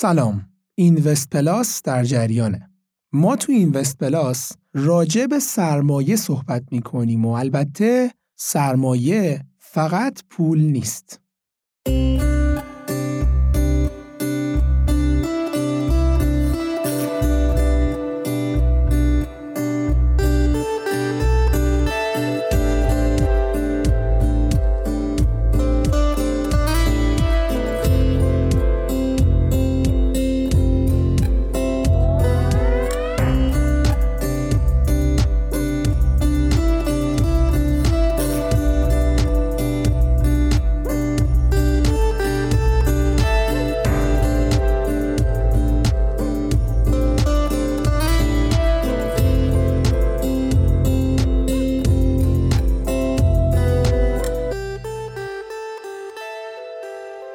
سلام، اینوست پلاس در جریانه. ما تو اینوست پلاس راجع به سرمایه صحبت میکنیم و البته سرمایه فقط پول نیست.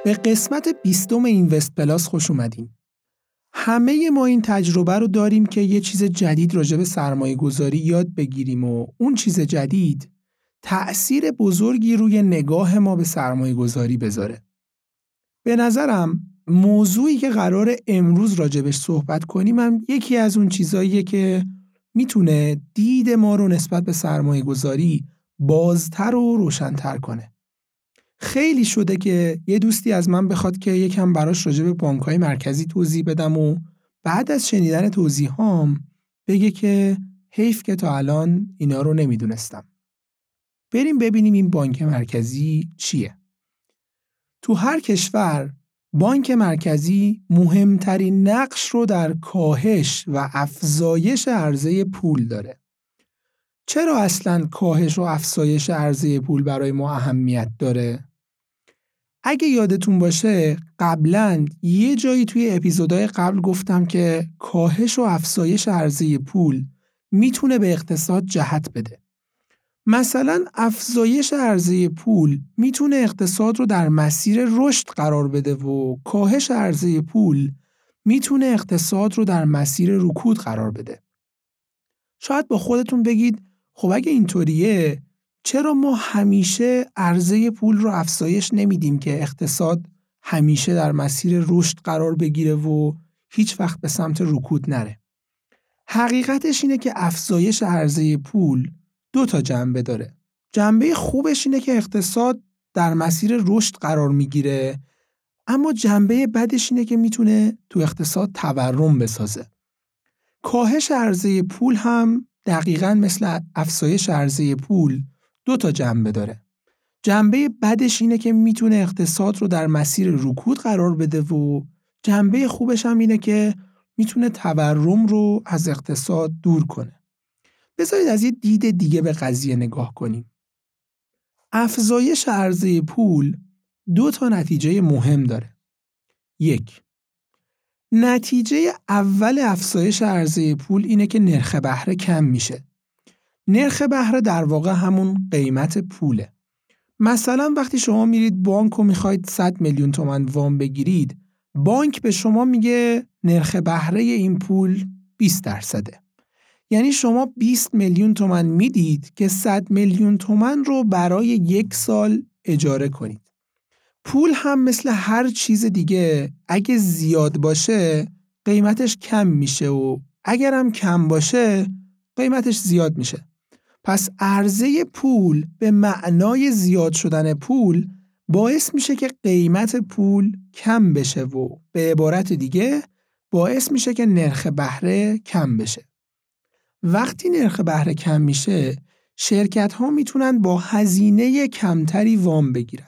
به قسمت 20 اینوست پلاس خوش اومدین. همه ما این تجربه رو داریم که یه چیز جدید راجع به سرمایه گذاری یاد بگیریم و اون چیز جدید تأثیر بزرگی روی نگاه ما به سرمایه گذاری بذاره. به نظرم موضوعی که قرار امروز راجع بهش صحبت کنیم هم یکی از اون چیزاییه که میتونه دید ما رو نسبت به سرمایه گذاری بازتر و روشن‌تر کنه. خیلی شده که یه دوستی از من بخواد که یکم براش راجع به بانک‌های مرکزی توضیح بدم و بعد از شنیدن توضیحام بگه که حیف که تا الان اینا رو نمیدونستم. بریم ببینیم این بانک مرکزی چیه. تو هر کشور بانک مرکزی مهمترین نقش رو در کاهش و افزایش عرضه پول داره. چرا اصلاً کاهش و افزایش عرضه پول برای ما اهمیت داره؟ اگه یادتون باشه قبلاً یه جایی توی اپیزودهای قبل گفتم که کاهش و افزایش عرضه پول میتونه به اقتصاد جهت بده. مثلاً افزایش عرضه پول میتونه اقتصاد رو در مسیر رشد قرار بده و کاهش عرضه پول میتونه اقتصاد رو در مسیر رکود قرار بده. شاید با خودتون بگید خب اگه اینطوریه چرا ما همیشه عرضه پول رو افزایش نمیدیم که اقتصاد همیشه در مسیر رشد قرار بگیره و هیچ وقت به سمت رکود نره؟ حقیقتش اینه که افزایش عرضه پول 2 جنبه داره. جنبه خوبش اینه که اقتصاد در مسیر رشد قرار میگیره، اما جنبه بدش اینه که میتونه تو اقتصاد تورم بسازه. کاهش عرضه پول هم دقیقاً مثل افزایش عرضه پول 2 جنبه داره. جنبه بدش اینه که میتونه اقتصاد رو در مسیر رکود قرار بده و جنبه خوبش هم اینه که میتونه تورم رو از اقتصاد دور کنه. بذارید از یه دید دیگه به قضیه نگاه کنیم. افزایش عرضه پول 2 نتیجه مهم داره. 1. نتیجه اول افزایش عرضه پول اینه که نرخ بهره کم میشه. نرخ بهره در واقع همون قیمت پوله. مثلا وقتی شما میرید بانک و میخواید 100 میلیون تومان وام بگیرید، بانک به شما میگه نرخ بهره این پول 20%. یعنی شما 20 میلیون تومان میدید که 100 میلیون تومان رو برای 1 سال اجاره کنید. پول هم مثل هر چیز دیگه اگه زیاد باشه قیمتش کم میشه و اگر هم کم باشه قیمتش زیاد میشه. پس عرضه پول به معنای زیاد شدن پول باعث میشه که قیمت پول کم بشه و به عبارت دیگه باعث میشه که نرخ بهره کم بشه. وقتی نرخ بهره کم میشه شرکت ها میتونن با هزینه کمتری وام بگیرن.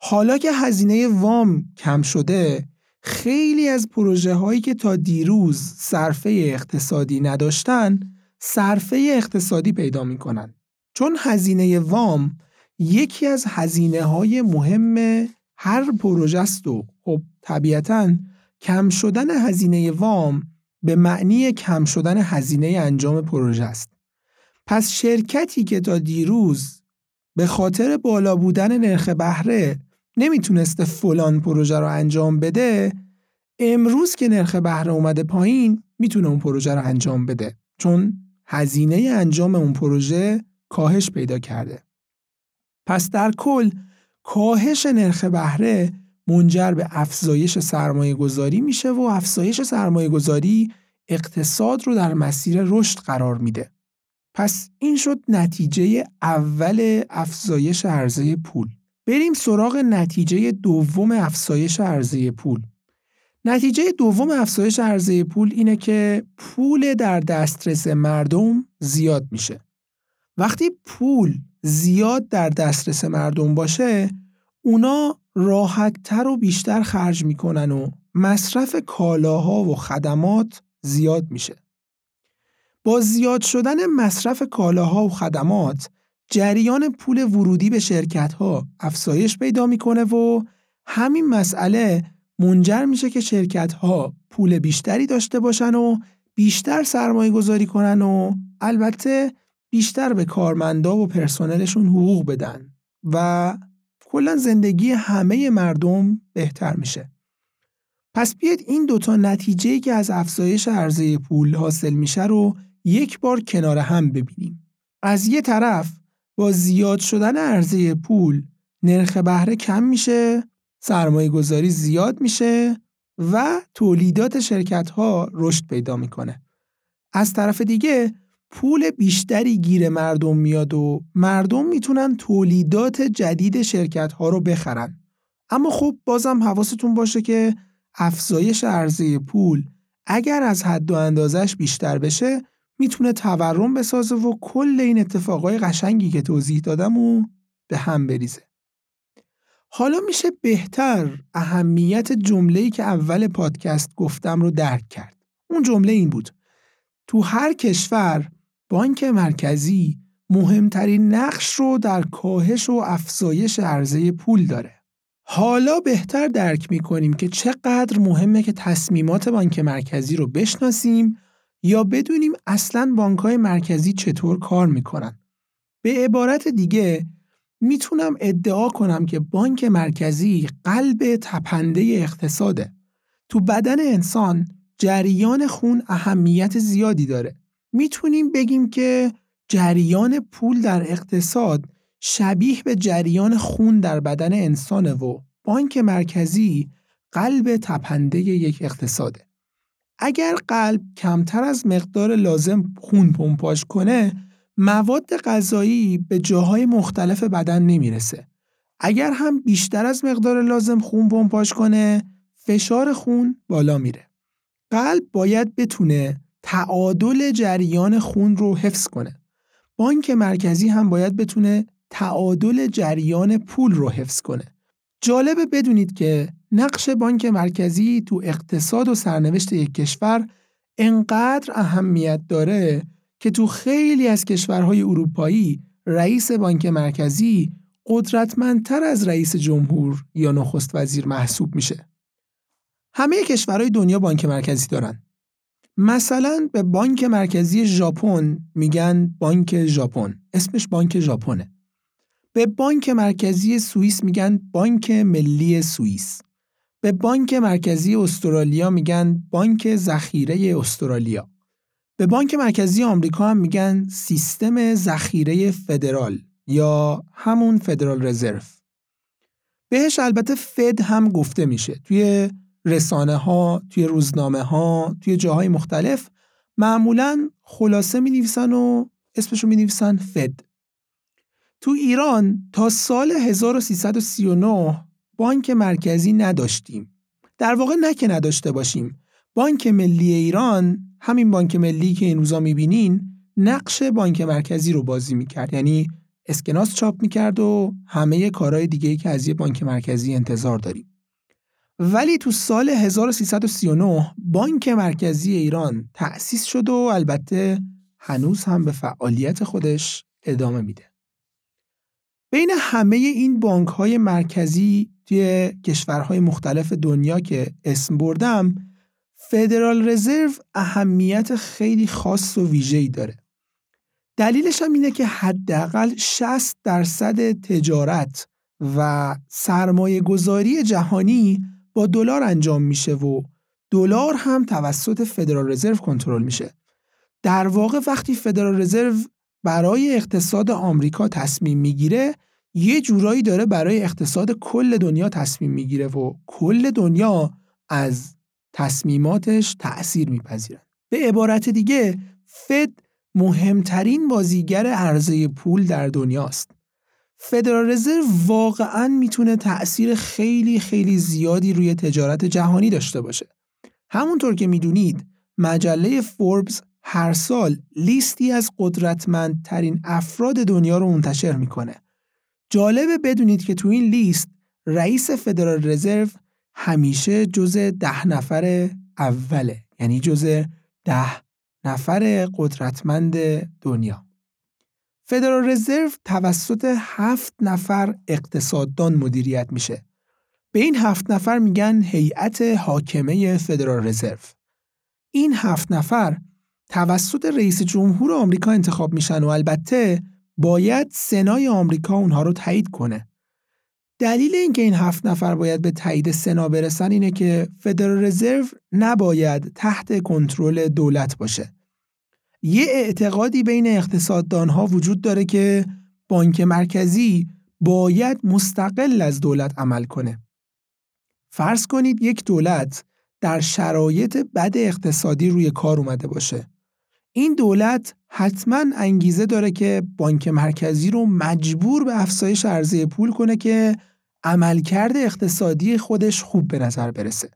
حالا که هزینه وام کم شده، خیلی از پروژه هایی که تا دیروز صرفه اقتصادی نداشتن، صرفه اقتصادی پیدا می کنن. چون هزینه وام یکی از هزینه های مهم هر پروژه است و خب طبیعتاً کم شدن هزینه وام به معنی کم شدن هزینه انجام پروژه است. پس شرکتی که تا دیروز به خاطر بالا بودن نرخ بهره نمیتونسته فلان پروژه رو انجام بده، امروز که نرخ بهره اومده پایین میتونه اون پروژه رو انجام بده، چون هزینه انجام اون پروژه کاهش پیدا کرده. پس در کل کاهش نرخ بهره منجر به افزایش سرمایه‌گذاری میشه و افزایش سرمایه‌گذاری اقتصاد رو در مسیر رشد قرار میده. پس این شد نتیجه اول افزایش عرضه پول. بریم سراغ نتیجه دوم افزایش عرضه پول. نتیجه دوم افزایش عرضه پول اینه که پول در دسترس مردم زیاد میشه. وقتی پول زیاد در دسترس مردم باشه، اونا راحت‌تر و بیشتر خرج میکنن و مصرف کالاها و خدمات زیاد میشه. با زیاد شدن مصرف کالاها و خدمات، جریان پول ورودی به شرکت‌ها افزایش پیدا میکنه و همین مسئله منجر میشه که شرکت‌ها پول بیشتری داشته باشن و بیشتر سرمایه گذاری کنن و البته بیشتر به کارمندا و پرسنلشون حقوق بدن و کلا زندگی همه مردم بهتر میشه. پس بیاید این دوتا نتیجه‌ای که از افزایش عرضه پول حاصل میشه رو یک بار کنار هم ببینیم. از یه طرف با زیاد شدن عرضه پول نرخ بهره کم میشه، سرمایه گذاری زیاد میشه و تولیدات شرکت ها رشد پیدا میکنه. از طرف دیگه پول بیشتری گیر مردم میاد و مردم میتونن تولیدات جدید شرکت ها رو بخرن. اما خب بازم حواستون باشه که افزایش عرضه پول اگر از حد و اندازش بیشتر بشه میتونه تورم بسازه و کل این اتفاقای قشنگی که توضیح دادم و به هم بریزه. حالا میشه بهتر اهمیت جمله‌ای که اول پادکست گفتم رو درک کرد. اون جمله این بود: تو هر کشور بانک مرکزی مهمترین نقش رو در کاهش و افزایش عرضه پول داره. حالا بهتر درک می‌کنیم که چقدر مهمه که تصمیمات بانک مرکزی رو بشناسیم یا بدونیم اصلاً بانک‌های مرکزی چطور کار می‌کنن. به عبارت دیگه میتونم ادعا کنم که بانک مرکزی قلب تپنده اقتصاده. تو بدن انسان جریان خون اهمیت زیادی داره. میتونیم بگیم که جریان پول در اقتصاد شبیه به جریان خون در بدن انسانه و بانک مرکزی قلب تپنده یک اقتصاده. اگر قلب کمتر از مقدار لازم خون پمپاژ کنه، مواد غذایی به جاهای مختلف بدن نمیرسه. اگر هم بیشتر از مقدار لازم خون پمپاژ کنه، فشار خون بالا میره. قلب باید بتونه تعادل جریان خون رو حفظ کنه. بانک مرکزی هم باید بتونه تعادل جریان پول رو حفظ کنه. جالبه بدونید که نقش بانک مرکزی تو اقتصاد و سرنوشت یک کشور انقدر اهمیت داره که تو خیلی از کشورهای اروپایی رئیس بانک مرکزی قدرتمندتر از رئیس جمهور یا نخست وزیر محسوب میشه. همه کشورهای دنیا بانک مرکزی دارن. مثلا به بانک مرکزی ژاپن میگن بانک ژاپن، اسمش بانک ژاپنه. به بانک مرکزی سوئیس میگن بانک ملی سوئیس. به بانک مرکزی استرالیا میگن بانک ذخیره استرالیا. به بانک مرکزی آمریکا هم میگن سیستم ذخیره فدرال یا همون فدرال رزرو. بهش البته فد هم گفته میشه. توی رسانه ها، توی روزنامه ها، توی جاهای مختلف معمولاً خلاصه مینویسن و اسمشو مینویسن فد. تو ایران تا سال 1339 بانک مرکزی نداشتیم. در واقع نه که نداشته باشیم. بانک ملی ایران، همین بانک ملی که این روزا میبینین، نقش بانک مرکزی رو بازی میکرد. یعنی اسکناس چاپ میکرد و همه کارهای دیگه‌ای که از یه بانک مرکزی انتظار داریم. ولی تو سال 1339 بانک مرکزی ایران تأسیس شد و البته هنوز هم به فعالیت خودش ادامه میده. بین همه این بانک‌های مرکزی توی کشورهای مختلف دنیا که اسم بردم، فدرال رزرو اهمیت خیلی خاص و ویژه‌ای داره. دلیلش هم اینه که حداقل 60% تجارت و سرمایه گذاری جهانی با دلار انجام میشه و دلار هم توسط فدرال رزرو کنترل میشه. در واقع وقتی فدرال رزرو برای اقتصاد آمریکا تصمیم میگیره، یه جورایی داره برای اقتصاد کل دنیا تصمیم میگیره و کل دنیا از تصمیماتش تأثیر میپذیرن. به عبارت دیگه فد مهمترین بازیگر عرضه پول در دنیاست. فدرال رزرو واقعاً میتونه تأثیر خیلی خیلی زیادی روی تجارت جهانی داشته باشه. همونطور که میدونید مجله فوربس هر سال لیستی از قدرتمندترین افراد دنیا رو منتشر میکنه. جالبه بدونید که تو این لیست رئیس فدرال رزرو همیشه جزو 10 نفر اوله، یعنی جزو 10 نفر قدرتمند دنیا. فدرال رزرو توسط 7 نفر اقتصاددان مدیریت میشه. به این 7 نفر میگن هیئت حاکمه فدرال رزرو. این 7 نفر توسط رئیس جمهور آمریکا انتخاب میشن و البته باید سنای آمریکا اونها رو تایید کنه. دلیل اینکه این 7 نفر باید به تایید سنا برسن اینه که فدرال رزرو نباید تحت کنترل دولت باشه. یه اعتقادی بین اقتصاددانها وجود داره که بانک مرکزی باید مستقل از دولت عمل کنه. فرض کنید یک دولت در شرایط بد اقتصادی روی کار اومده باشه. این دولت حتما انگیزه داره که بانک مرکزی رو مجبور به افزایش عرضه پول کنه که عملکرد اقتصادی خودش خوب به نظر برسه.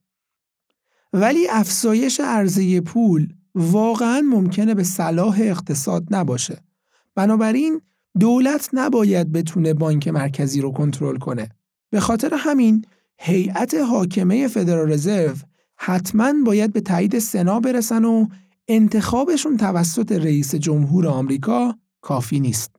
ولی افزایش عرضه پول واقعاً ممکنه به صلاح اقتصاد نباشه. بنابراین دولت نباید بتونه بانک مرکزی رو کنترل کنه. به خاطر همین هیئت حاکمه فدرال رزرو حتماً باید به تایید سنا برسن و انتخابشون توسط رئیس جمهور آمریکا کافی نیست.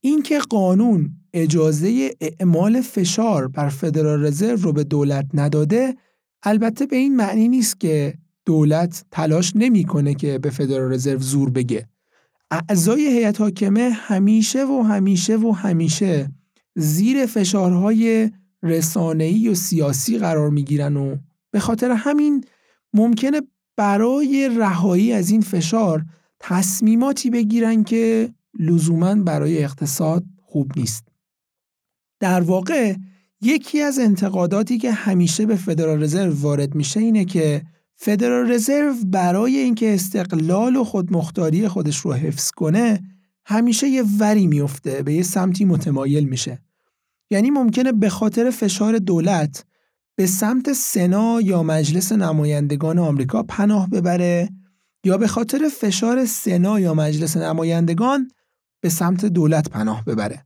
اینکه قانون اجازه اعمال فشار بر فدرال رزرو رو به دولت نداده البته به این معنی نیست که دولت تلاش نمی‌کنه که به فدرال رزرو زور بگه. اعضای هیئت حاکمه همیشه زیر فشارهای رسانه‌ای و سیاسی قرار می‌گیرن و به خاطر همین ممکنه برای رهایی از این فشار تصمیماتی بگیرن که لزوماً برای اقتصاد خوب نیست. در واقع یکی از انتقاداتی که همیشه به فدرال رزرو وارد میشه اینه که فدرال رزرو برای اینکه استقلال و خودمختاری خودش رو حفظ کنه همیشه یه وری میفته، به یه سمتی متمایل میشه. یعنی ممکنه به خاطر فشار دولت به سمت سنا یا مجلس نمایندگان آمریکا پناه ببره یا به خاطر فشار سنا یا مجلس نمایندگان به سمت دولت پناه ببره.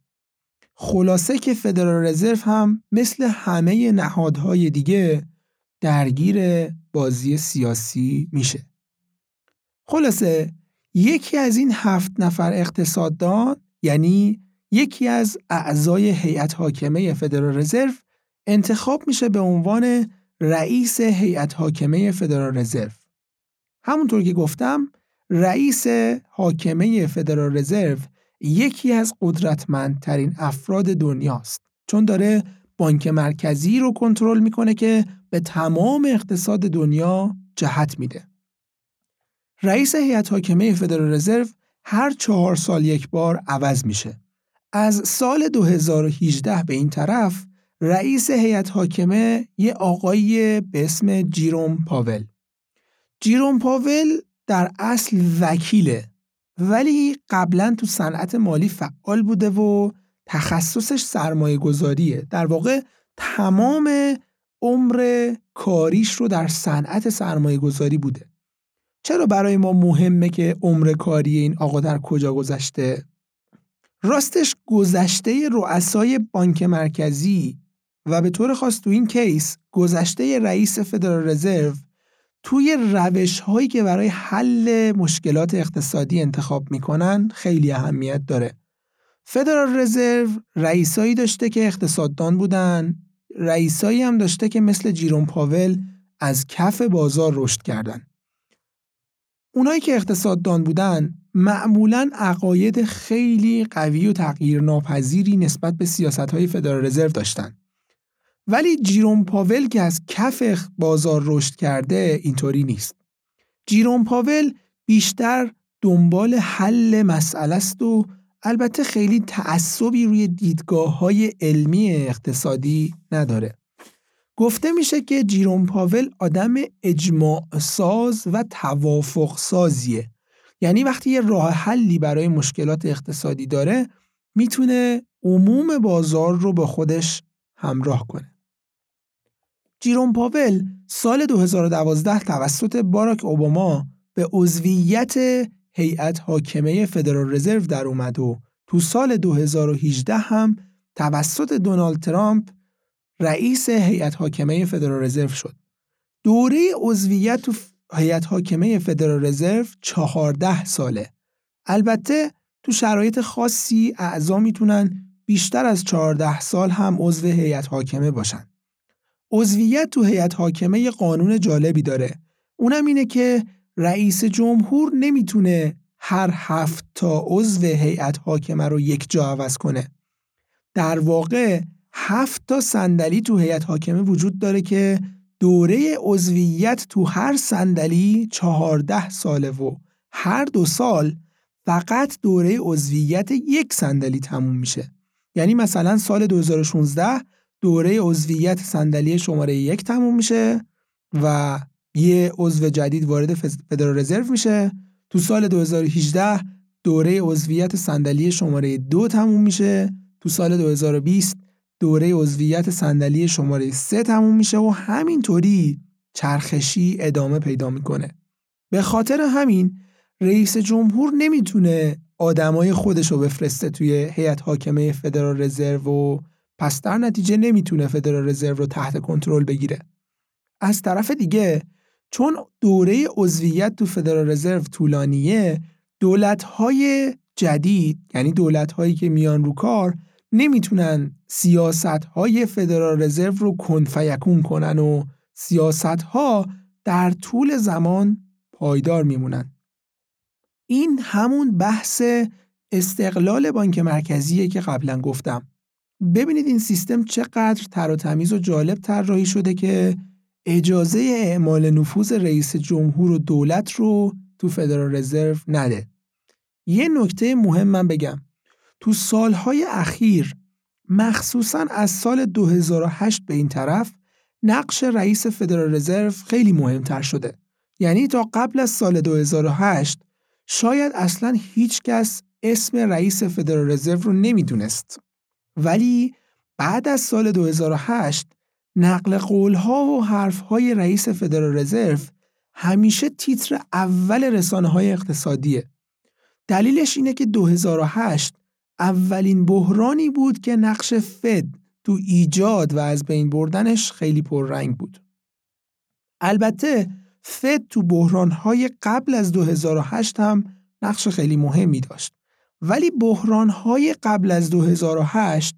خلاصه که فدرال رزرو هم مثل همه نهادهای دیگه درگیر بازی سیاسی میشه. خلاصه یکی از این 7 نفر اقتصاددان، یعنی یکی از اعضای هیئت حاکمه فدرال رزرو، انتخاب میشه به عنوان رئیس هیئت حاکمه فدرال رزرو. همونطور که گفتم رئیس حاکمه فدرال رزرو یکی از قدرتمندترین افراد دنیاست، چون داره بانک مرکزی رو کنترل میکنه که به تمام اقتصاد دنیا جهت میده. رئیس هیئت حاکمه فدرال رزرو هر 4 سال یک بار عوض میشه. از سال 2018 به این طرف رئیس هیئت حاکمه یه آقایی به اسم جیروم پاول. جیروم پاول در اصل وکیله ولی قبلا تو صنعت مالی فعال بوده و تخصصش سرمایه گذاریه. در واقع تمام عمر کاریش رو در صنعت سرمایه گذاری بوده. چرا برای ما مهمه که عمر کاری این آقا در کجا گذشته؟ راستش گذشته رؤسای بانک مرکزی و به طور خاص تو این کیس گذشته رئیس فدرال رزرو توی روش‌هایی که برای حل مشکلات اقتصادی انتخاب میکنن خیلی اهمیت داره. فدرال رزرو رئیسایی داشته که اقتصاددان بودن، رئیسایی هم داشته که مثل جیروم پاول از کف بازار رشد کردن. اونایی که اقتصاددان بودن معمولاً عقاید خیلی قوی و تغییرناپذیری نسبت به سیاست‌های فدرال رزرو داشتن. ولی جیروم پاول که از کف بازار رشد کرده اینطوری نیست. جیروم پاول بیشتر دنبال حل مسئله است و البته خیلی تعصبی روی دیدگاه‌های علمی اقتصادی نداره. گفته میشه که جیروم پاول آدم اجماع ساز و توافق سازیه. یعنی وقتی یه راه حلی برای مشکلات اقتصادی داره میتونه عموم بازار رو با خودش همراه کنه. جیروم پاول سال 2012 توسط باراک اوباما به عضویت هیئت حاکمه فدرال رزرو در اومد و تو سال 2018 هم توسط دونالد ترامپ رئیس هیئت حاکمه فدرال رزرو شد. دوره عضویت تو هیئت حاکمه فدرال رزرو 14 ساله. البته تو شرایط خاصی اعضا میتونن بیشتر از 14 سال هم عضو هیئت حاکمه باشن. عضویت تو هیئت حاکمه یه قانون جالبی داره. اونم اینه که رئیس جمهور نمیتونه هر 7 تا عضو هیئت حاکمه رو یک جا عوض کنه. در واقع 7 تا صندلی تو هیئت حاکمه وجود داره که دوره عضویت تو هر صندلی 14 ساله و هر 2 سال فقط دوره عضویت یک صندلی تموم میشه. یعنی مثلا سال 2016 دوره عضویت صندلی شماره 1 تموم میشه و یه عضو جدید وارد فدرال رزرو میشه. تو سال 2018 دوره عضویت صندلی شماره 2 تموم میشه. تو سال 2020 دوره عضویت صندلی شماره 3 تموم میشه و همینطوری چرخشی ادامه پیدا میکنه. به خاطر همین رئیس جمهور نمیتونه آدمای خودش رو بفرسته توی هیئت حاکمه فدرال رزرو و پس در نتیجه نمیتونه فدرال رزرو رو تحت کنترل بگیره. از طرف دیگه چون دوره عضویت تو فدرال رزرو طولانیه، دولت‌های جدید یعنی دولت‌هایی که میان رو کار نمیتونن سیاست‌های فدرال رزرو رو کن فیکون کنن و سیاست‌ها در طول زمان پایدار میمونن. این همون بحث استقلال بانک مرکزیه که قبلا گفتم. ببینید این سیستم چقدر تر و تمیز و جالب طراحی شده که اجازه اعمال نفوذ رئیس جمهور و دولت رو تو فدرال رزرو نده. یه نکته مهم من بگم، تو سالهای اخیر مخصوصاً از سال 2008 به این طرف نقش رئیس فدرال رزرو خیلی مهمتر شده. یعنی تا قبل از سال 2008 شاید اصلاً هیچ کس اسم رئیس فدرال رزرو رو نمیدونست، ولی بعد از سال 2008 نقل قول‌ها و حرف‌های رئیس فدرال رزرو همیشه تیتر اول رسانه‌های اقتصادیه. دلیلش اینه که 2008 اولین بحرانی بود که نقش فد تو ایجاد و از بین بردنش خیلی پررنگ بود. البته فد تو بحران‌های قبل از 2008 هم نقش خیلی مهمی داشت، ولی بحران‌های قبل از 2008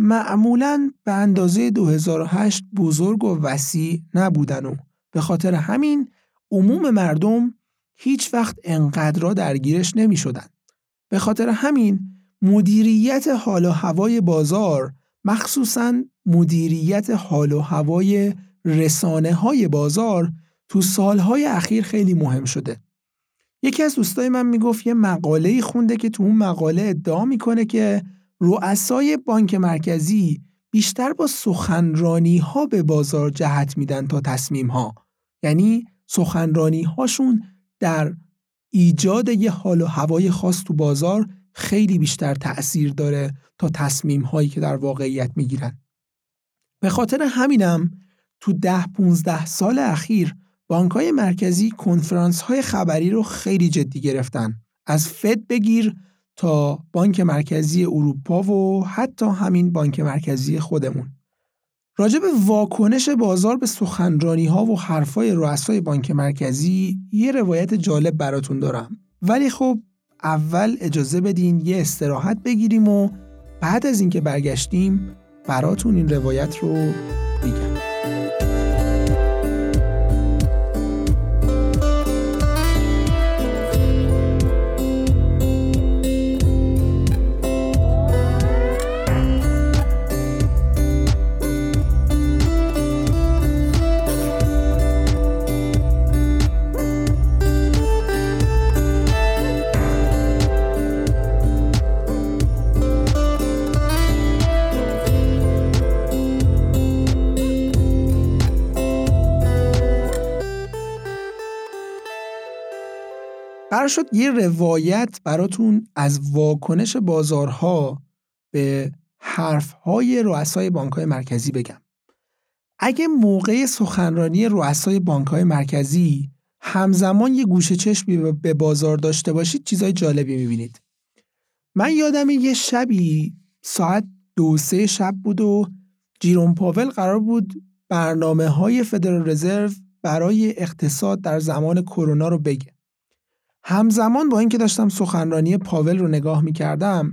معمولاً به اندازه 2008 بزرگ و وسیع نبودن و به خاطر همین عموم مردم هیچ وقت انقدرا درگیرش نمی شدن. به خاطر همین مدیریت حال و هوای بازار، مخصوصاً مدیریت حال و هوای رسانه های بازار تو سالهای اخیر خیلی مهم شده. یکی از دوستای من میگفت یه مقاله‌ای خونده که تو اون مقاله ادعا میکنه که رؤسای بانک مرکزی بیشتر با سخنرانی‌ها به بازار جهت میدن تا تصمیم‌ها. یعنی سخنرانی‌هاشون در ایجاد یه حال و هوای خاص تو بازار خیلی بیشتر تأثیر داره تا تصمیم‌هایی که در واقعیت میگیرن. به خاطر همینم تو 10-15 سال اخیر بانک‌های مرکزی کنفرانس‌های خبری رو خیلی جدی گرفتن. از فد بگیر تا بانک مرکزی اروپا و حتی همین بانک مرکزی خودمون. راجع به واکنش بازار به سخنرانی‌ها و حرفای رؤسای بانک مرکزی یه روایت جالب براتون دارم، ولی خب اول اجازه بدین یه استراحت بگیریم و بعد از اینکه برگشتیم براتون این روایت رو میگم. قرار شد یه روایت براتون از واکنش بازارها به حرفهای رؤسای بانک‌های مرکزی بگم. اگه موقع سخنرانی رؤسای بانک‌های مرکزی همزمان یه گوشه چشمی به بازار داشته باشید، چیزای جالبی می‌بینید. من یادم یه شبی ساعت 2-3 شب بود و جیروم پاول قرار بود برنامه‌های فدرال رزرو برای اقتصاد در زمان کرونا رو بگه. همزمان با اینکه داشتم سخنرانی پاول رو نگاه می‌کردم،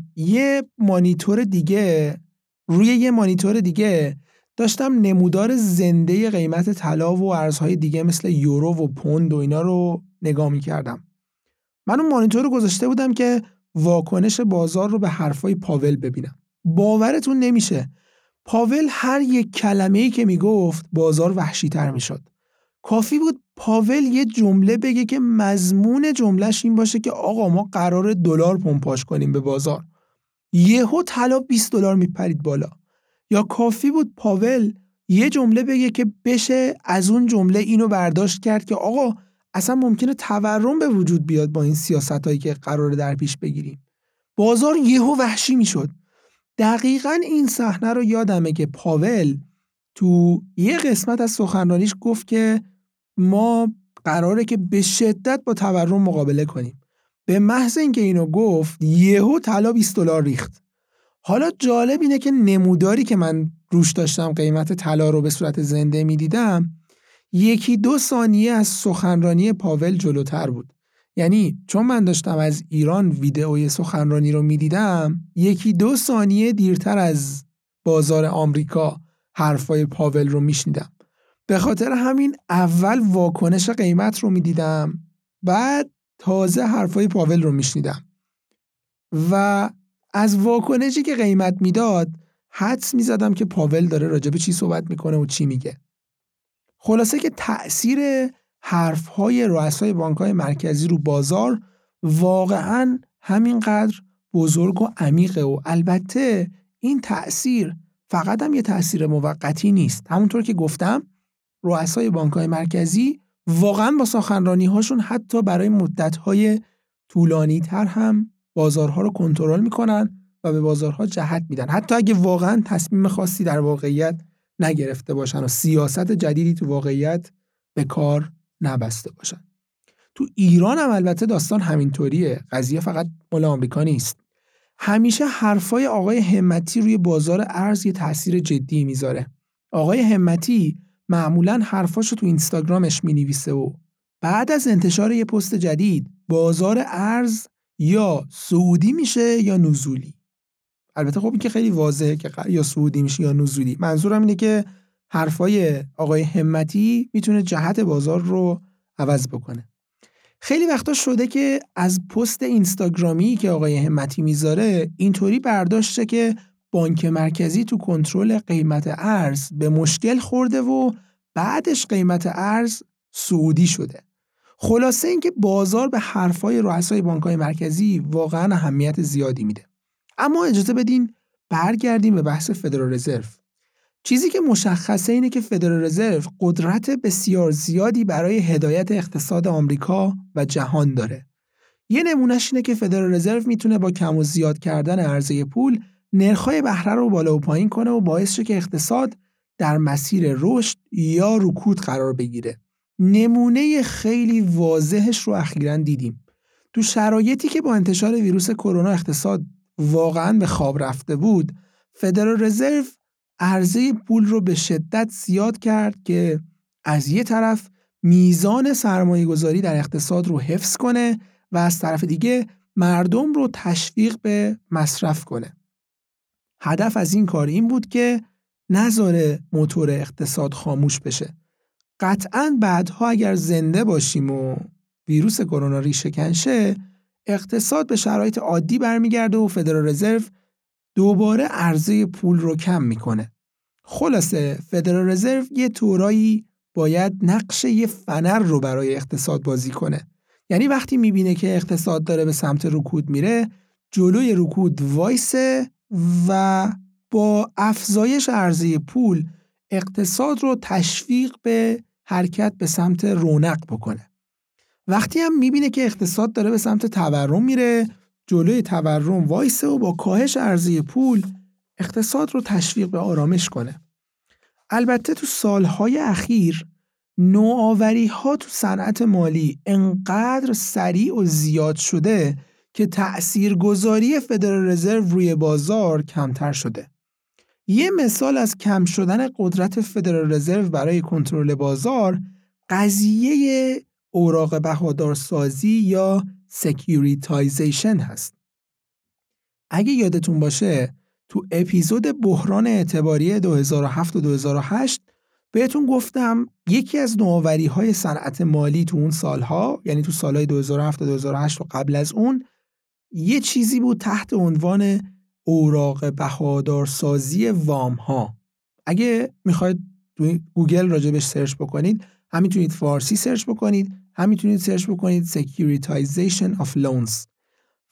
روی یه مانیتور دیگه داشتم نمودار زنده قیمت طلا و ارزهای دیگه مثل یورو و پوند و اینا رو نگاه می‌کردم. من اون مانیتور رو گذاشته بودم که واکنش بازار رو به حرفای پاول ببینم. باورتون نمیشه، پاول هر یک کلمه‌ای که میگفت بازار وحشی‌تر میشد. کافی بود پاول یه جمله بگه که مضمون جمله‌ش این باشه که آقا ما قراره دلار پمپاژ کنیم به بازار، یهو طلا $20 میپرید بالا. یا کافی بود پاول یه جمله بگه که بشه از اون جمله اینو برداشت کرد که آقا اصلا ممکنه تورم به وجود بیاد با این سیاستایی که قراره در پیش بگیریم، بازار یهو وحشی میشد. دقیقاً این صحنه رو یادمه که پاول تو یه قسمت از سخنرانیش گفت که ما قراره که به شدت با تورم مقابله کنیم. به محض اینکه اینو گفت یهو طلا $20 ریخت. حالا جالب اینه که نموداری که من روش داشتم قیمت طلا رو به صورت زنده می‌دیدم، 1-2 ثانیه از سخنرانی پاول جلوتر بود. یعنی چون من داشتم از ایران ویدئوی سخنرانی رو می‌دیدم، 1-2 ثانیه دیرتر از بازار آمریکا حرفای پاول رو میشنیدم. به خاطر همین اول واکنش قیمت رو میدیدم، بعد تازه حرفای پاول رو میشنیدم و از واکنشی که قیمت میداد حدس میزدم که پاول داره راجع به چی صحبت میکنه و چی میگه. خلاصه که تأثیر حرفهای رؤسای بانک‌های مرکزی رو بازار واقعاً همینقدر بزرگ و عمیقه و البته این تأثیر فقط هم یه تأثیر موقتی نیست. همونطور که گفتم رؤسای بانک‌های مرکزی واقعاً با سخنرانی‌هاشون حتی برای مدت‌های طولانی‌تر هم بازارها رو کنترل می‌کنن و به بازارها جهت میدن، حتی اگه واقعاً تصمیم خاصی در واقعیت نگرفته باشن و سیاست جدیدی تو واقعیت به کار نبسته باشن. تو ایران هم البته داستان همینطوریه، قضیه فقط مال آمریکا نیست. همیشه حرفای آقای همتی روی بازار ارز یه تأثیر جدی میذاره. آقای همتی معمولاً حرفاشو تو اینستاگرامش مینویسه و بعد از انتشار یه پست جدید بازار ارز یا صعودی میشه یا نزولی. البته خب این که خیلی واضحه که یا صعودی میشه یا نزولی. منظورم اینه که حرفای آقای همتی میتونه جهت بازار رو عوض بکنه. خیلی وقتا شده که از پست اینستاگرامی که آقای همتی میذاره اینطوری برداشت شه که بانک مرکزی تو کنترل قیمت ارز به مشکل خورده و بعدش قیمت ارز صعودی شده. خلاصه اینکه بازار به حرفای رؤسای بانک‌های مرکزی واقعا اهمیت زیادی میده. اما اجازه بدین برگردیم به بحث فدرال رزرو. چیزی که مشخصه اینه که فدرال رزرو قدرت بسیار زیادی برای هدایت اقتصاد آمریکا و جهان داره. یه نمونهش اینه که فدرال رزرو میتونه با کم و زیاد کردن عرضه پول نرخ‌های بهره رو بالا و پایین کنه و باعث شه که اقتصاد در مسیر رشد یا رکود قرار بگیره. نمونه خیلی واضحش رو اخیراً دیدیم. تو شرایطی که با انتشار ویروس کرونا اقتصاد واقعاً به خواب رفته بود، فدرال رزرو عرضه پول رو به شدت زیاد کرد که از یه طرف میزان سرمایه‌گذاری در اقتصاد رو حفظ کنه و از طرف دیگه مردم رو تشویق به مصرف کنه. هدف از این کار این بود که نذاره موتور اقتصاد خاموش بشه. قطعاً بعدها اگر زنده باشیم و ویروس کرونا ریشه‌کن شه، اقتصاد به شرایط عادی برمیگرده و فدرال رزرو دوباره عرضه پول رو کم میکنه. خلاصه فدرال رزرو یه طورایی باید نقش یه فنر رو برای اقتصاد بازی کنه. یعنی وقتی میبینه که اقتصاد داره به سمت رکود میره، جلوی رکود وایسه و با افزایش عرضه پول اقتصاد رو تشویق به حرکت به سمت رونق بکنه. وقتی هم میبینه که اقتصاد داره به سمت تورم میره، جلوی تورم وایسه و با کاهش عرضه پول اقتصاد رو تشویق به آرامش کنه. البته تو سالهای اخیر نوآوری‌ها تو صنعت مالی انقدر سریع و زیاد شده که تأثیرگذاری فدرال رزرو روی بازار کمتر شده. یه مثال از کم شدن قدرت فدرال رزرو برای کنترل بازار، قضیه اوراق بهادارسازی یا سکیوریتایزیشن هست. اگه یادتون باشه تو اپیزود بحران اعتباری 2007 و 2008 بهتون گفتم یکی از نوآوری‌های صنعت مالی تو اون سالها، یعنی تو سالهای 2007 و 2008 و قبل از اون، یه چیزی بود تحت عنوان اوراق بهادارسازی وام‌ها. اگه می‌خواید تو گوگل راجبش سرچ بکنید، هم می‌تونید فارسی سرچ بکنید، هم می‌تونید سرچ بکنید securitization of loans.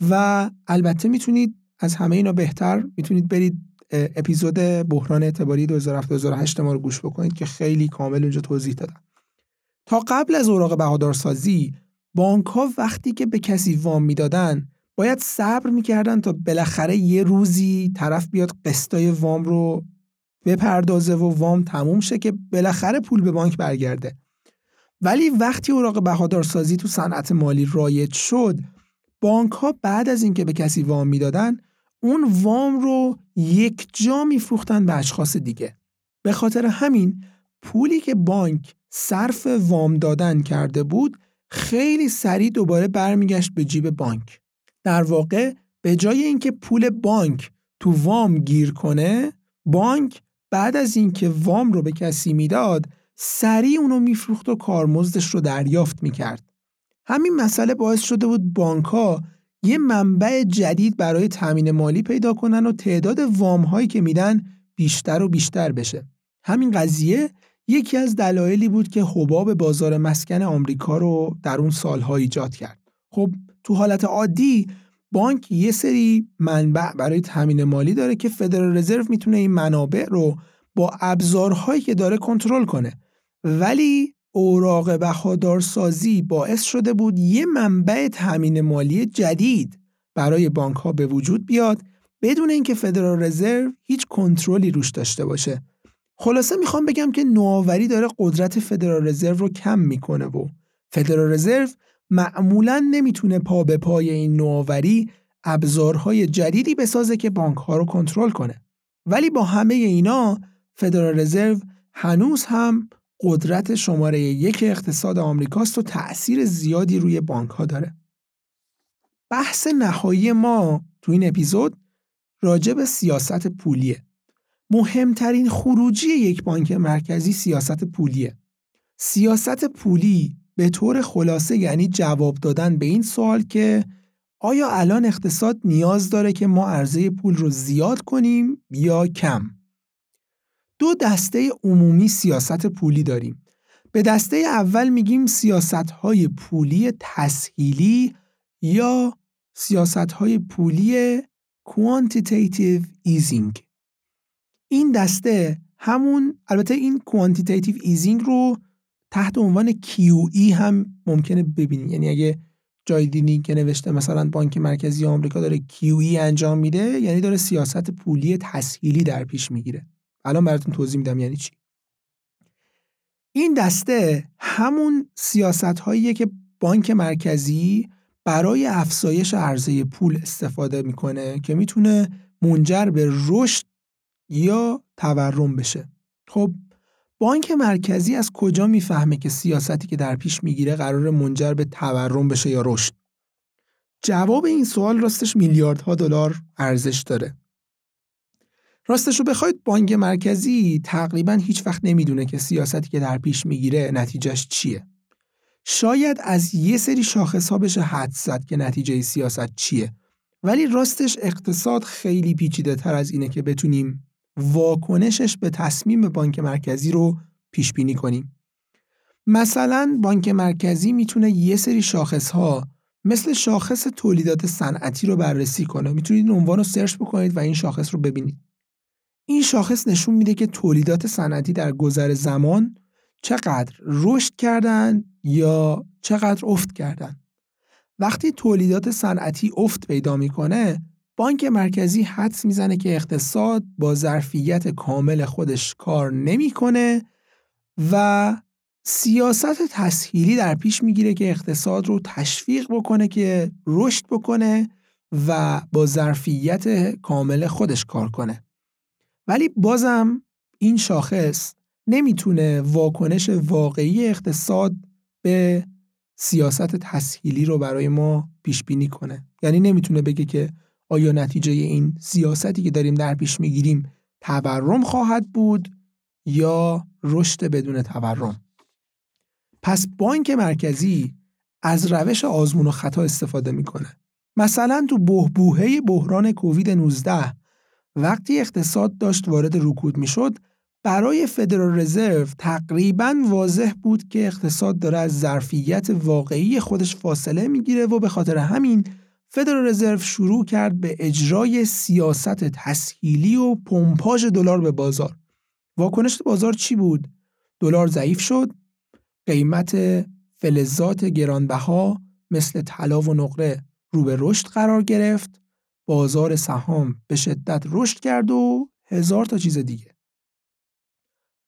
و البته می‌تونید از همه اینا بهتر می‌تونید برید اپیزود بحران اعتباری 2007-2008 ما رو گوش بکنید که خیلی کامل اونجا توضیح دادم. تا قبل از اوراق بهادارسازی، بانک‌ها وقتی که به کسی وام می‌دادن باید صبر می‌کردن تا بالاخره یه روزی طرف بیاد قسطای وام رو بپردازه و وام تموم شه که بالاخره پول به بانک برگرده. ولی وقتی اوراق بهادارسازی تو صنعت مالی رایج شد، بانک‌ها بعد از اینکه به کسی وام می‌دادن، اون وام رو یک جا می‌فروختن به اشخاص دیگه. به خاطر همین پولی که بانک صرف وام دادن کرده بود خیلی سریع دوباره برمیگشت به جیب بانک. در واقع به جای اینکه پول بانک تو وام گیر کنه، بانک بعد از اینکه وام رو به کسی میداد سریع اونو میفروخت و کارمزدش رو دریافت میکرد. همین مسئله باعث شده بود بانک‌ها یه منبع جدید برای تامین مالی پیدا کنن و تعداد وام‌هایی که میدن بیشتر و بیشتر بشه. همین قضیه یکی از دلایلی بود که حباب بازار مسکن آمریکا رو در اون سال‌ها ایجاد کرد. خب تو حالت عادی بانک یه سری منبع برای تامین مالی داره که فدرال رزرو میتونه این منابع رو با ابزارهایی که داره کنترل کنه، ولی اوراق بهادارسازی باعث شده بود یه منبع تامین مالی جدید برای بانک‌ها به وجود بیاد بدون اینکه فدرال رزرو هیچ کنترلی روش داشته باشه. خلاصه میخوام بگم که نوآوری داره قدرت فدرال رزرو رو کم میکنه و فدرال رزرو معمولاً نمیتونه پا به پای این نوآوری ابزارهای جدیدی بسازه که بانک‌ها رو کنترل کنه. ولی با همه اینا فدرال رزرو هنوز هم قدرت شماره یک اقتصاد آمریکاست و تأثیر زیادی روی بانک‌ها داره. بحث نهایی ما تو این اپیزود راجع به سیاست پولیه. مهمترین خروجی یک بانک مرکزی سیاست پولیه. سیاست پولی به طور خلاصه یعنی جواب دادن به این سوال که آیا الان اقتصاد نیاز داره که ما عرضه پول رو زیاد کنیم یا کم؟ دو دسته عمومی سیاست پولی داریم. به دسته اول میگیم سیاست‌های پولی تسهیلی یا سیاست‌های پولی quantitative easing. این دسته همون، البته این quantitative easing رو تحت عنوان QE هم ممکنه ببینید، یعنی اگه جای دینی که نوشته مثلا بانک مرکزی آمریکا داره QE انجام میده، یعنی داره سیاست پولی تسهیلی در پیش میگیره. الان براتون توضیح میدم یعنی چی. این دسته همون سیاست‌هاییه که بانک مرکزی برای افزایش عرضه پول استفاده میکنه که میتونه منجر به رشد یا تورم بشه. خب بانک مرکزی از کجا میفهمه که سیاستی که در پیش میگیره قرار منجر به تورم بشه یا رشد؟ جواب این سوال راستش میلیاردها دلار ارزش داره. راستش رو بخواید بانک مرکزی تقریباً هیچ وقت نمیدونه که سیاستی که در پیش میگیره نتیجهش چیه. شاید از یه سری شاخص‌ها بشه حدس زد که نتیجه سیاست چیه، ولی راستش اقتصاد خیلی پیچیده‌تر از اینه که بتونیم واکنشش به تصمیم بانک مرکزی رو پیش بینی کنیم. مثلا بانک مرکزی میتونه یه سری شاخص‌ها مثل شاخص تولیدات صنعتی رو بررسی کنه. میتونید عنوان رو سرچ بکنید و این شاخص رو ببینید. این شاخص نشون میده که تولیدات صنعتی در گذر زمان چقدر رشد کردن یا چقدر افت کردن. وقتی تولیدات صنعتی افت پیدا میکنه، بانک مرکزی حدس میزنه که اقتصاد با ظرفیت کامل خودش کار نمیکنه و سیاست تسهیلی در پیش میگیره که اقتصاد رو تشویق بکنه که رشد بکنه و با ظرفیت کامل خودش کار کنه. ولی بازم این شاخص نمیتونه واکنش واقعی اقتصاد به سیاست تسهیلی رو برای ما پیش بینی کنه. یعنی نمیتونه بگه که آیا نتیجه این سیاستی که داریم در پیش میگیریم تورم خواهد بود یا رشد بدون تورم. پس بانک مرکزی از روش آزمون و خطا استفاده میکنه. مثلا تو بحبوحه بحران کووید 19 وقتی اقتصاد داشت وارد رکود میشد، برای فدرال رزرو تقریباً واضح بود که اقتصاد داره از ظرفیت واقعی خودش فاصله میگیره و به خاطر همین فدرال رزرو شروع کرد به اجرای سیاست تسهیلی و پمپاژ دلار به بازار. واکنش بازار چی بود؟ دلار ضعیف شد، قیمت فلزات گرانبها مثل طلا و نقره رو به رشد قرار گرفت، بازار سهام به شدت رشد کرد و هزار تا چیز دیگه.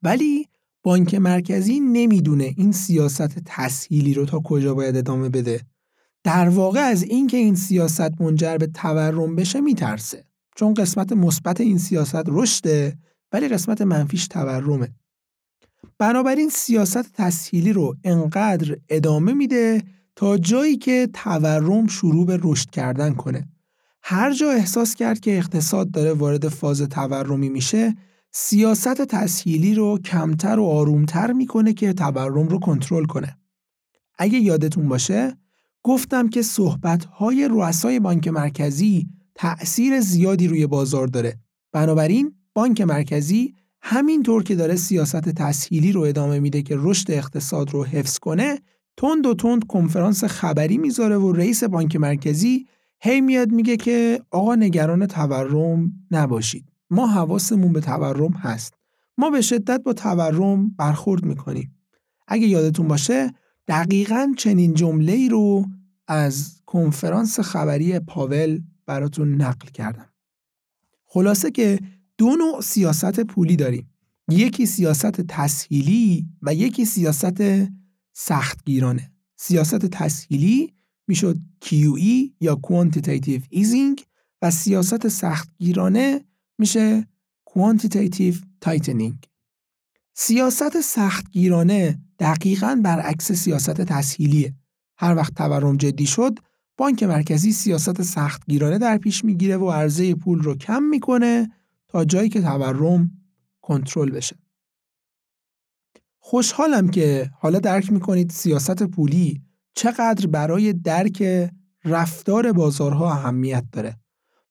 ولی بانک مرکزی نمیدونه این سیاست تسهیلی رو تا کجا باید ادامه بده. در واقع از اینکه این سیاست منجر به تورم بشه میترسه، چون قسمت مثبت این سیاست رشده ولی قسمت منفیش تورمه. بنابراین سیاست تسهیلی رو انقدر ادامه میده تا جایی که تورم شروع به رشد کردن کنه. هر جا احساس کرد که اقتصاد داره وارد فاز تورمی میشه، سیاست تسهیلی رو کمتر و آرومتر میکنه که تورم رو کنترل کنه. اگه یادتون باشه گفتم که صحبت‌های رؤسای بانک مرکزی تأثیر زیادی روی بازار داره. بنابراین بانک مرکزی همینطور که داره سیاست تسهیلی رو ادامه میده که رشد اقتصاد رو حفظ کنه، تند و تند کنفرانس خبری میذاره و رئیس بانک مرکزی هی میاد میگه که آقا نگران تورم نباشید، ما حواسمون به تورم هست، ما به شدت با تورم برخورد میکنیم. اگه یادتون باشه دقیقاً چنین جمله‌ای رو از کنفرانس خبری پاول براتون نقل کردم. خلاصه که دو نوع سیاست پولی داریم، یکی سیاست تسهیلی و یکی سیاست سختگیرانه. سیاست تسهیلی میشد QE یا Quantitative Easing و سیاست سختگیرانه میشه Quantitative Tightening. سیاست سختگیرانه دقیقاً برعکس سیاست تسهیلیه. هر وقت تورم جدی شد، بانک مرکزی سیاست سختگیرانه در پیش میگیره و عرضه پول رو کم میکنه تا جایی که تورم کنترل بشه. خوشحالم که حالا درک میکنید سیاست پولی چقدر برای درک رفتار بازارها اهمیت داره.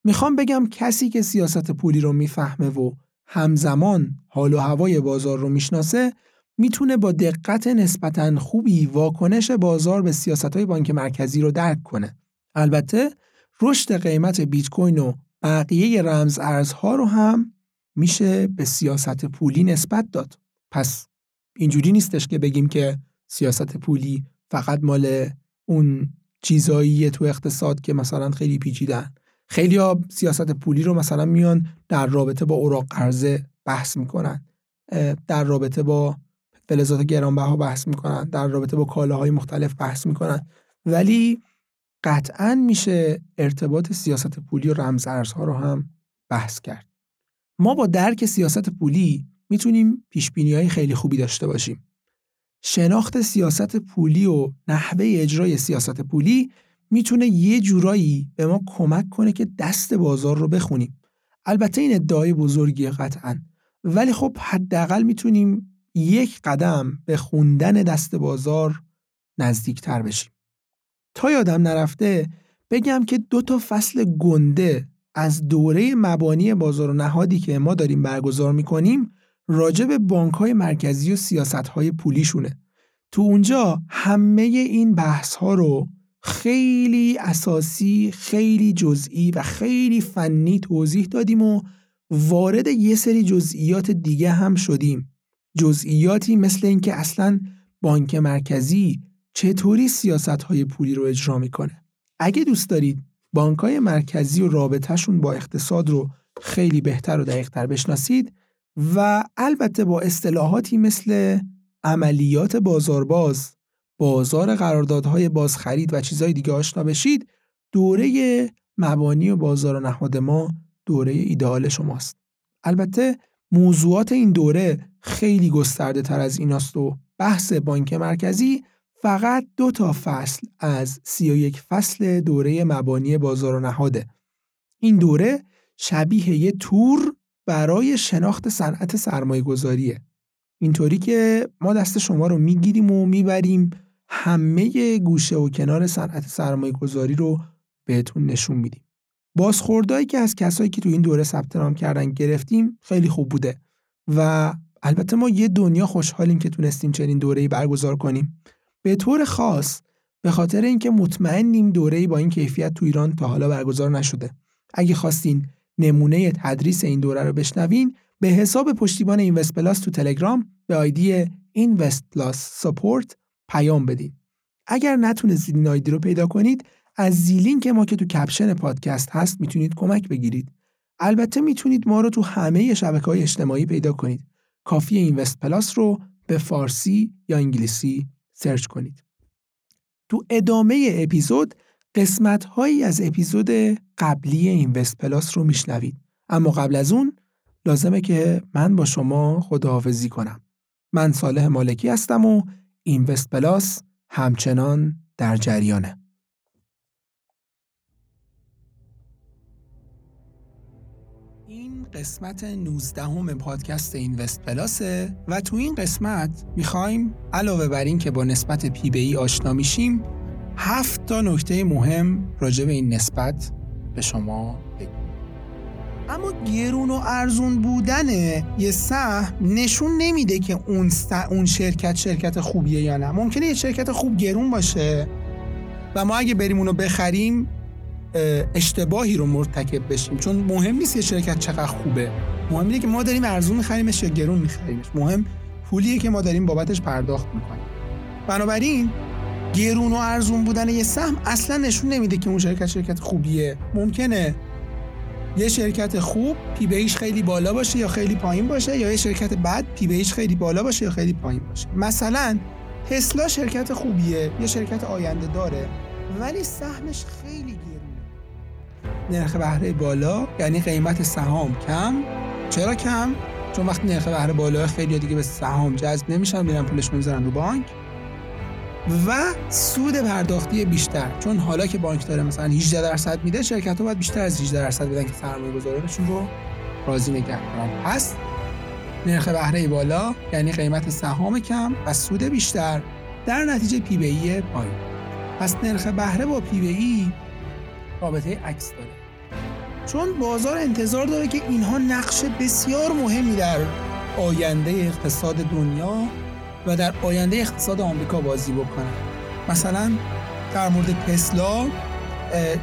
میخوام بگم کسی که سیاست پولی رو میفهمه و همزمان حال و هوای بازار رو میشناسه، میتونه با دقت نسبتاً خوبی واکنش بازار به سیاست‌های بانک مرکزی رو درک کنه. البته رشد قیمت بیت کوین و بقیه رمز ارزها رو هم میشه به سیاست پولی نسبت داد. پس اینجوری نیستش که بگیم که سیاست پولی فقط مال اون چیزاییه تو اقتصاد که مثلا خیلی پیچیدن. خیلی‌ها سیاست پولی رو مثلا میان در رابطه با اوراق قرضه بحث میکنن، در رابطه با فلزات گرانبها بحث میکنن، در رابطه با کالاهای مختلف بحث میکنن، ولی قطعاً میشه ارتباط سیاست پولی و رمز ارزها رو هم بحث کرد. ما با درک سیاست پولی میتونیم پیشبینی‌های خیلی خوبی داشته باشیم. شناخت سیاست پولی و نحوه اجرای سیاست پولی میتونه یه جورایی به ما کمک کنه که دست بازار رو بخونیم. البته این ادعای بزرگی قطعاً، ولی خب حداقل میتونیم یک قدم به خوندن دست بازار نزدیکتر بشیم. تا یادم نرفته بگم که 2 فصل گنده از دوره مبانی بازار و نهادی که ما داریم برگزار میکنیم راجع به بانک‌های مرکزی و سیاست‌های پولیشونه. تو اونجا همه این بحث‌ها رو خیلی اساسی، خیلی جزئی و خیلی فنی توضیح دادیم و وارد یه سری جزئیات دیگه هم شدیم. جزئیاتی مثل اینکه اصلاً بانک مرکزی چطوری سیاست‌های پولی رو اجرا میکنه. اگه دوست دارید بانک‌های مرکزی و رابطه‌شون با اقتصاد رو خیلی بهتر و دقیق‌تر بشناسید و البته با اصطلاحاتی مثل عملیات بازارباز، بازار قراردادهای بازخرید و چیزهای دیگه آشنا بشید، دوره مبانی و بازار و نهاد ما دوره ایدئال شماست. البته موضوعات این دوره خیلی گسترده تر از ایناست و بحث بانک مرکزی فقط 2 فصل از 31 فصل دوره مبانی بازار و نهاده. این دوره شبیه یه تور برای شناخت صنعت سرمایه‌گذاریه. اینطوری که ما دست شما رو میگیریم و میبریم، همه گوشه و کنار صنعت سرمایه‌گذاری رو بهتون نشون میدیم. بازخوردایی که از کسایی که تو این دوره ثبت نام کردن گرفتیم خیلی خوب بوده و البته ما یه دنیا خوشحالیم که تونستیم چنین دوره‌ای برگزار کنیم. به طور خاص به خاطر اینکه مطمئنیم دوره‌ای با این کیفیت تو ایران تا حالا برگزار نشده. اگه خواستین نمونه تدریس این دوره رو بشنوین، به حساب پشتیبان اینوست پلاس تو تلگرام به آیدی اینوست پلاس ساپورت پیام بدین. اگر نتونستید این آیدی رو پیدا کنید، از زیلینک ما که تو کپشن پادکست هست میتونید کمک بگیرید. البته میتونید ما رو تو همه شبکه‌های اجتماعی پیدا کنید. کافی اینوست پلاس رو به فارسی یا انگلیسی سرچ کنید. تو ادامه اپیزود قسمت‌هایی از اپیزود قبلی اینوست پلاس رو میشنوید. اما قبل از اون لازمه که من با شما خداحافظی کنم. من صالح مالکی هستم و اینوست پلاس همچنان در جریانه. این قسمت 19 پادکست اینوست پلاسه و تو این قسمت میخوایم علاوه بر این که با نسبت پی به ای آشنا میشیم، 7 نکته مهم راجع به این نسبت به شما بگیم. اما گرون و ارزون بودن یه سهم نشون نمیده که اون شرکت خوبیه یا نه. ممکنه یه شرکت خوب گرون باشه و ما اگه بریم اونو بخریم اشتباهی رو مرتکب بشیم، چون مهم نیست یه شرکت چقدر خوبه. مهم اینه که ما داریم ارزون میخریمش یا گرون میخریمش. مهم پولیه که ما داریم بابتش پرداخت میکنیم. بنابراین گرون و ارزون بودن یه سهم اصلا نشون نمیده که اون شرکت خوبیه. ممکنه یه شرکت خوب پی به ایش خیلی بالا باشه یا خیلی پایین باشه، یا یه شرکت بد پی به ایش خیلی بالا باشه یا خیلی پایین باشه. مثلا تسلا شرکت خوبیه، یه شرکت آینده داره، ولی سهمش خیلی گرونه. نرخ بهره بالا یعنی قیمت سهام کم. چرا کم؟ چون وقتی نرخ بهره بالا خیلی دیگه به سهام جذب نمیشن، میرن پولشون میذارن رو بانک. و سود پرداختی بیشتر، چون حالا که بانک داره مثلا 18% میده، شرکت‌ها باید بیشتر از 18% بدن که سرمایه‌گذارانشون رو راضی نگه دارن. پس نرخ بهره بالا یعنی قیمت سهام کم و سود بیشتر، در نتیجه پی به ای پایین. پس نرخ بهره با پی به ای رابطه عکس داره، چون بازار انتظار داره که اینها نقش بسیار مهمی در آینده اقتصاد دنیا و در آینده اقتصاد آمریکا بازی بکنن. مثلا در مورد تسلا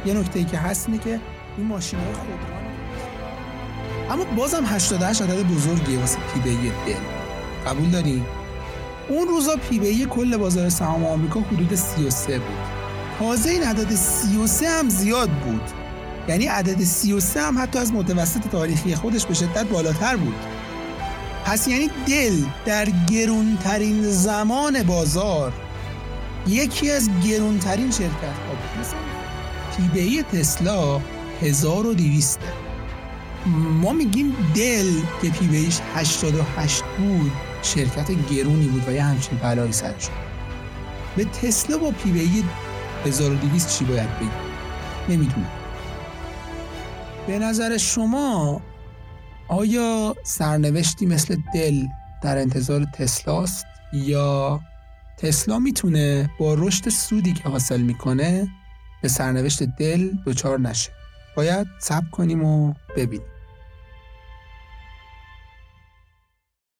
یه نکته‌ای که هست اینه که این ماشین‌های خودران، اما بازم 88 عدد بزرگیه واسه پی به ای دل. قبول دارین؟ اون روزا پی به ای کل بازار سهام آمریکا حدود 33 بود. تازه این عدد 33 هم زیاد بود، یعنی عدد 33 هم حتی از متوسط تاریخی خودش به شدت بالاتر بود. پس یعنی دل در گرونترین زمان بازار یکی از گرونترین شرکت ها بود. مثلا پی به ای تسلا 1200. ما میگیم دل که پی به ایش 88 بود شرکت گرونی بود و یه همچین بلایی سرش بود. به تسلا با پی به ای 1200 چی باید بگیم؟ نمیدونم. به نظر شما آیا سرنوشتی مثل دل در انتظار تسلاست، یا تسلا میتونه با رشد سودی که حاصل میکنه به سرنوشت دل دچار نشه؟ باید صبر کنیم و ببینیم.